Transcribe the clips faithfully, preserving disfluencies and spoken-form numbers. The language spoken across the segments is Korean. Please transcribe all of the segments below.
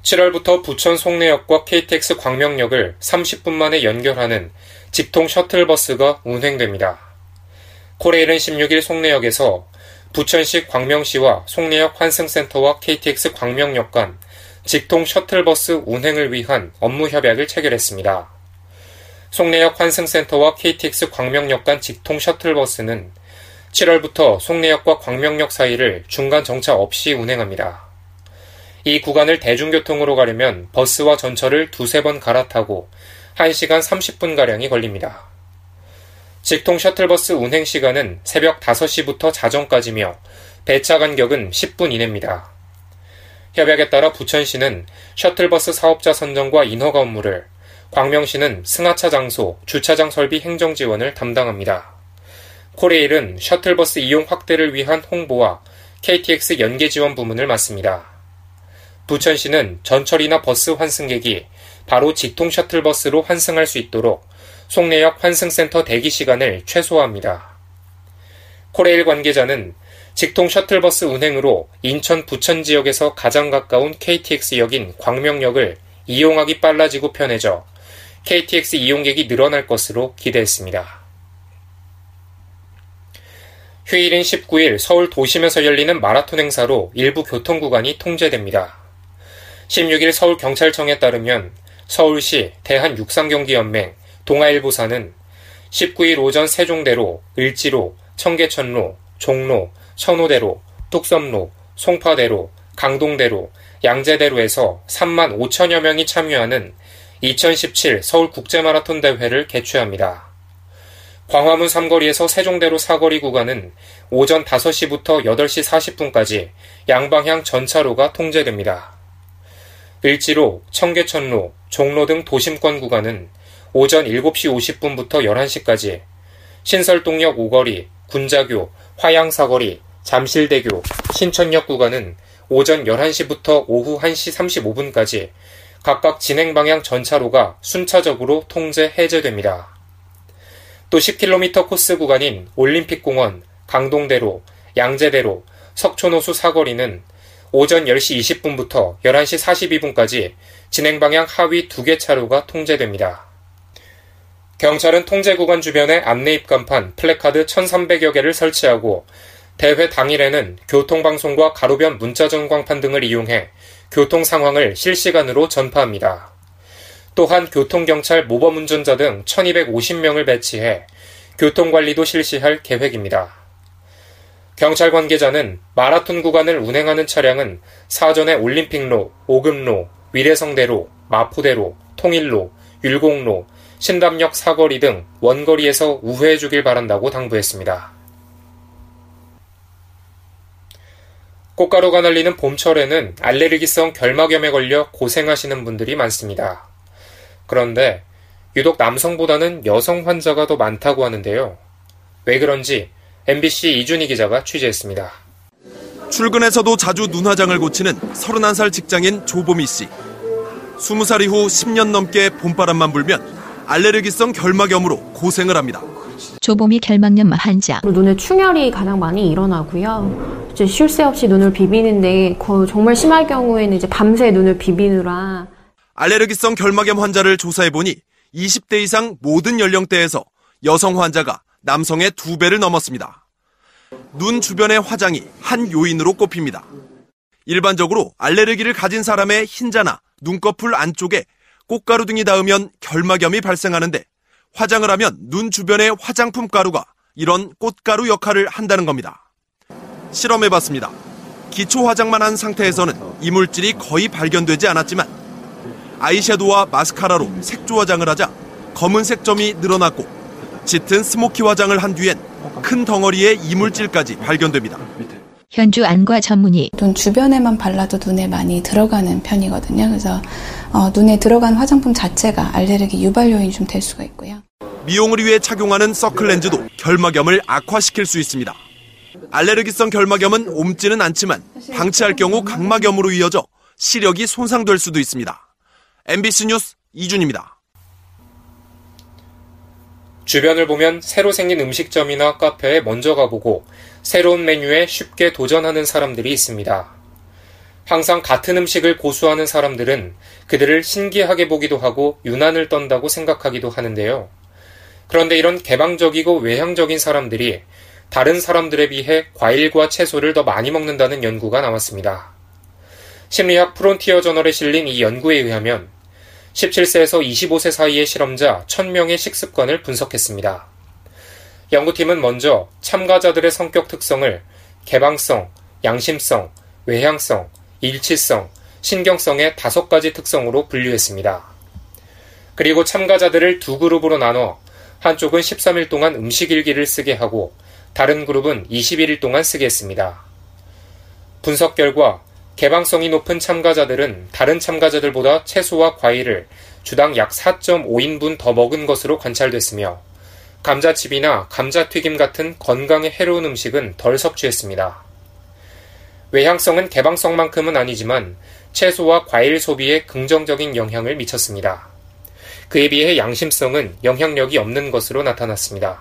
칠월부터 부천 송내역과 케이티엑스 광명역을 삼십 분 만에 연결하는 직통 셔틀버스가 운행됩니다. 코레일은 십육일 송내역에서 부천시 광명시와 송내역 환승센터와 케이티엑스 광명역 간 직통 셔틀버스 운행을 위한 업무 협약을 체결했습니다. 송내역 환승센터와 케이티엑스 광명역 간 직통 셔틀버스는 칠월부터 송내역과 광명역 사이를 중간 정차 없이 운행합니다. 이 구간을 대중교통으로 가려면 버스와 전철을 두세 번 갈아타고 한 시간 삼십 분가량이 걸립니다. 직통 셔틀버스 운행 시간은 새벽 다섯 시부터 자정까지며 배차 간격은 십 분 이내입니다. 협약에 따라 부천시는 셔틀버스 사업자 선정과 인허가 업무를, 광명시는 승하차 장소, 주차장 설비 행정 지원을 담당합니다. 코레일은 셔틀버스 이용 확대를 위한 홍보와 케이티엑스 연계 지원 부문을 맡습니다. 부천시는 전철이나 버스 환승객이 바로 직통 셔틀버스로 환승할 수 있도록 송내역 환승센터 대기 시간을 최소화합니다. 코레일 관계자는 직통 셔틀버스 운행으로 인천 부천 지역에서 가장 가까운 케이티엑스역인 광명역을 이용하기 빨라지고 편해져 케이티엑스 이용객이 늘어날 것으로 기대했습니다. 휴일인 십구일 서울 도심에서 열리는 마라톤 행사로 일부 교통구간이 통제됩니다. 십육일 서울경찰청에 따르면 서울시, 대한육상경기연맹, 동아일보사는 십구일 오전 세종대로, 을지로, 청계천로, 종로, 천호대로, 뚝섬로, 송파대로, 강동대로, 양재대로에서 삼만 오천여 명이 참여하는 이천십칠 서울국제마라톤 대회를 개최합니다. 광화문 삼거리에서 세종대로 사거리 구간은 오전 다섯 시부터 여덟 시 사십 분까지 양방향 전차로가 통제됩니다. 을지로, 청계천로, 종로 등 도심권 구간은 오전 일곱 시 오십 분부터 열한 시까지, 신설동역 오거리, 군자교, 화양사거리, 잠실대교, 신천역 구간은 오전 열한 시부터 오후 한 시 삼십오 분까지 각각 진행방향 전차로가 순차적으로 통제 해제됩니다. 또 십 킬로미터 코스 구간인 올림픽공원, 강동대로, 양재대로, 석촌호수 사거리는 오전 열 시 이십 분부터 열한 시 사십이 분까지 진행방향 하위 두 개 차로가 통제됩니다. 경찰은 통제구간 주변에 안내입 간판, 플래카드 천삼백여 개를 설치하고 대회 당일에는 교통방송과 가로변 문자전광판 등을 이용해 교통 상황을 실시간으로 전파합니다. 또한 교통경찰, 모범운전자 등 천이백오십 명을 배치해 교통관리도 실시할 계획입니다. 경찰 관계자는 마라톤 구간을 운행하는 차량은 사전에 올림픽로, 오금로, 위례성대로, 마포대로, 통일로, 율곡로, 신담역 사거리 등 원거리에서 우회해 주길 바란다고 당부했습니다. 꽃가루가 날리는 봄철에는 알레르기성 결막염에 걸려 고생하시는 분들이 많습니다. 그런데 유독 남성보다는 여성 환자가 더 많다고 하는데요. 왜 그런지 엠비씨 이준희 기자가 취재했습니다. 출근에서도 자주 눈 화장을 고치는 서른한 살 직장인 조보미 씨. 스무 살 이후 십 년 넘게 봄바람만 불면 알레르기성 결막염으로 고생을 합니다. 조보미 결막염 환자. 눈에 충혈이 가장 많이 일어나고요. 이제 쉴 새 없이 눈을 비비는데 정말 심할 경우에는 이제 밤새 눈을 비비느라. 알레르기성 결막염 환자를 조사해보니 이십 대 이상 모든 연령대에서 여성 환자가 남성의 두 배를 넘었습니다. 눈 주변의 화장이 한 요인으로 꼽힙니다. 일반적으로 알레르기를 가진 사람의 흰자나 눈꺼풀 안쪽에 꽃가루 등이 닿으면 결막염이 발생하는데, 화장을 하면 눈 주변의 화장품 가루가 이런 꽃가루 역할을 한다는 겁니다. 실험해봤습니다. 기초 화장만 한 상태에서는 이물질이 거의 발견되지 않았지만 아이섀도우와 마스카라로 색조 화장을 하자 검은색 점이 늘어났고 짙은 스모키 화장을 한 뒤엔 큰 덩어리의 이물질까지 발견됩니다. 현주 안과 전문의. 눈 주변에만 발라도 눈에 많이 들어가는 편이거든요. 그래서 어, 눈에 들어간 화장품 자체가 알레르기 유발 요인이 좀 될 수가 있고요. 미용을 위해 착용하는 서클렌즈도 결막염을 악화시킬 수 있습니다. 알레르기성 결막염은 옮지는 않지만 방치할 경우 각막염으로 이어져 시력이 손상될 수도 있습니다. 엠비씨 뉴스 이준희입니다. 주변을 보면 새로 생긴 음식점이나 카페에 먼저 가보고 새로운 메뉴에 쉽게 도전하는 사람들이 있습니다. 항상 같은 음식을 고수하는 사람들은 그들을 신기하게 보기도 하고 유난을 떤다고 생각하기도 하는데요. 그런데 이런 개방적이고 외향적인 사람들이 다른 사람들에 비해 과일과 채소를 더 많이 먹는다는 연구가 나왔습니다. 심리학 프론티어 저널에 실린 이 연구에 의하면 십칠 세에서 이십오 세 사이의 실험자 천 명의 식습관을 분석했습니다. 연구팀은 먼저 참가자들의 성격 특성을 개방성, 양심성, 외향성, 일치성, 신경성의 다섯 가지 특성으로 분류했습니다. 그리고 참가자들을 두 그룹으로 나눠 한쪽은 십삼 일 동안 음식 일기를 쓰게 하고 다른 그룹은 이십일 일 동안 쓰게 했습니다. 분석 결과 개방성이 높은 참가자들은 다른 참가자들보다 채소와 과일을 주당 약 사 점 오 인분 더 먹은 것으로 관찰됐으며 감자칩이나 감자튀김 같은 건강에 해로운 음식은 덜 섭취했습니다. 외향성은 개방성만큼은 아니지만 채소와 과일 소비에 긍정적인 영향을 미쳤습니다. 그에 비해 양심성은 영향력이 없는 것으로 나타났습니다.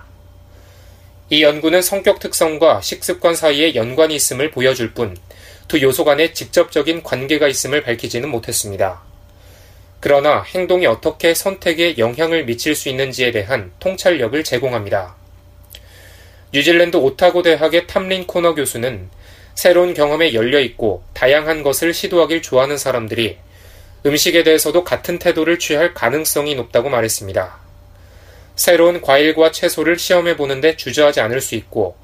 이 연구는 성격 특성과 식습관 사이에 연관이 있음을 보여줄 뿐 두 요소 간에 직접적인 관계가 있음을 밝히지는 못했습니다. 그러나 행동이 어떻게 선택에 영향을 미칠 수 있는지에 대한 통찰력을 제공합니다. 뉴질랜드 오타고 대학의 탐린 코너 교수는 새로운 경험에 열려있고 다양한 것을 시도하길 좋아하는 사람들이 음식에 대해서도 같은 태도를 취할 가능성이 높다고 말했습니다. 새로운 과일과 채소를 시험해보는데 주저하지 않을 수 있고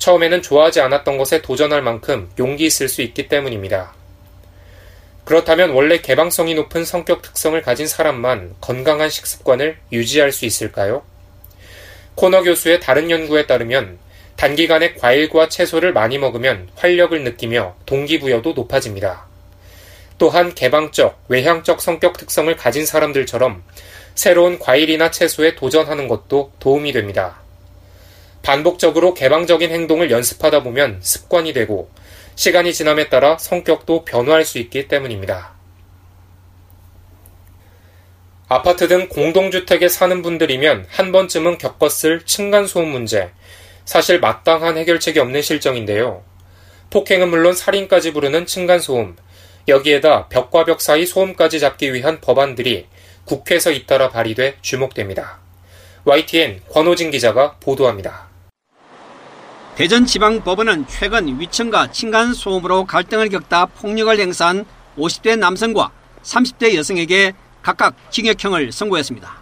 처음에는 좋아하지 않았던 것에 도전할 만큼 용기 있을 수 있기 때문입니다. 그렇다면 원래 개방성이 높은 성격 특성을 가진 사람만 건강한 식습관을 유지할 수 있을까요? 코너 교수의 다른 연구에 따르면 단기간에 과일과 채소를 많이 먹으면 활력을 느끼며 동기부여도 높아집니다. 또한 개방적, 외향적 성격 특성을 가진 사람들처럼 새로운 과일이나 채소에 도전하는 것도 도움이 됩니다. 반복적으로 개방적인 행동을 연습하다 보면 습관이 되고 시간이 지남에 따라 성격도 변화할 수 있기 때문입니다. 아파트 등 공동주택에 사는 분들이면 한 번쯤은 겪었을 층간소음 문제, 사실 마땅한 해결책이 없는 실정인데요. 폭행은 물론 살인까지 부르는 층간소음, 여기에다 벽과 벽 사이 소음까지 잡기 위한 법안들이 국회에서 잇따라 발의돼 주목됩니다. 와이티엔 권호진 기자가 보도합니다. 대전지방법원은 최근 위층과 층간소음으로 갈등을 겪다 폭력을 행사한 오십 대 남성과 삼십 대 여성에게 각각 징역형을 선고했습니다.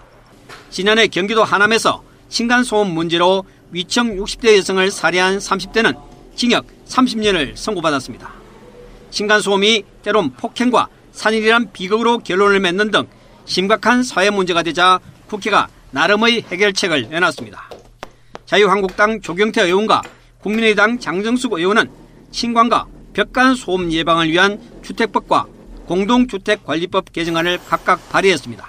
지난해 경기도 하남에서 층간소음 문제로 위층 육십 대 여성을 살해한 삼십 대는 징역 삼십 년을 선고받았습니다. 층간소음이 때론 폭행과 살인이란 비극으로 결론을 맺는 등 심각한 사회 문제가 되자 국회가 나름의 해결책을 내놨습니다. 자유한국당 조경태 의원과 국민의당 장정숙 의원은 친관과 벽간 소음 예방을 위한 주택법과 공동주택관리법 개정안을 각각 발의했습니다.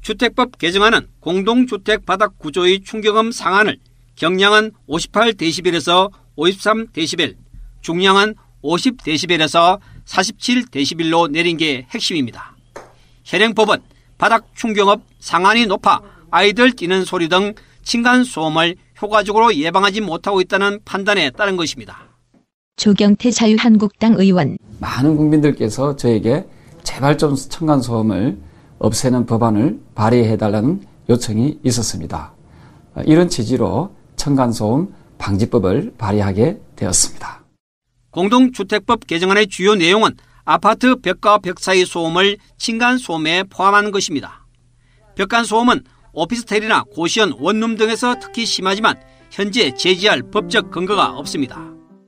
주택법 개정안은 공동주택 바닥 구조의 충격음 상한을 경량은 오십팔 데시벨에서 오십삼 데시벨, 중량은 오십 데시벨에서 사십칠 데시벨로 내린 게 핵심입니다. 현행법은 바닥 충격음 상한이 높아 아이들 뛰는 소리 등 층간소음을 효과적으로 예방하지 못하고 있다는 판단에 따른 것입니다. 조경태 자유한국당 의원. 많은 국민들께서 저에게 제발 좀 층간소음을 없애는 법안을 발의해달라는 요청이 있었습니다. 이런 취지로 층간소음 방지법을 발의하게 되었습니다. 공동주택법 개정안의 주요 내용은 아파트 벽과 벽 사이 소음을 층간소음에 포함하는 것입니다. 벽간소음은 오피스텔이나 고시원, 원룸 등에서 특히 심하지만 현재 제지할 법적 근거가 없습니다.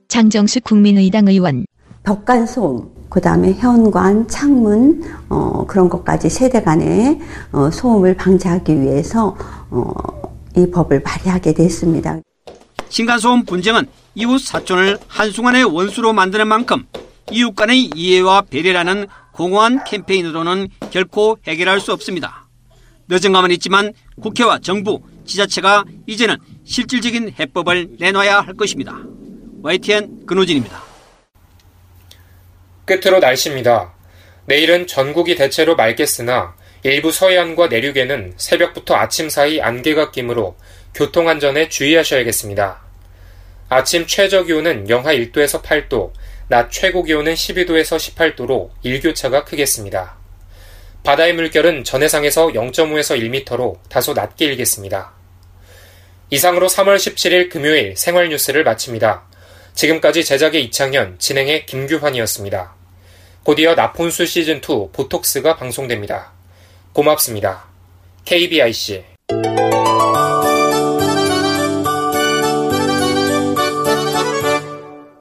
장정숙 국민의당 의원. 벽간소음, 그다음에 현관, 창문 어, 그런 것까지 세대 간의 어, 소음을 방지하기 위해서 어, 이 법을 발의하게 됐습니다. 층간소음 분쟁은 이웃 사촌을 한순간에 원수로 만드는 만큼 이웃 간의 이해와 배려라는 공허한 캠페인으로는 결코 해결할 수 없습니다. 늦은 감은 있지만 국회와 정부, 지자체가 이제는 실질적인 해법을 내놔야 할 것입니다. 와이티엔 권호진입니다. 끝으로 날씨입니다. 내일은 전국이 대체로 맑겠으나 일부 서해안과 내륙에는 새벽부터 아침 사이 안개가 끼므로 교통안전에 주의하셔야겠습니다. 아침 최저기온은 영하 일 도에서 팔 도, 낮 최고기온은 십이 도에서 십팔 도로 일교차가 크겠습니다. 바다의 물결은 전해상에서 영 점 오에서 일 미터로 다소 낮게 일겠습니다. 이상으로 삼월 십칠일 금요일 생활뉴스를 마칩니다. 지금까지 제작의 이창현, 진행의 김규환이었습니다. 곧이어 나폰수 시즌이 보톡스가 방송됩니다. 고맙습니다. 케이비아이씨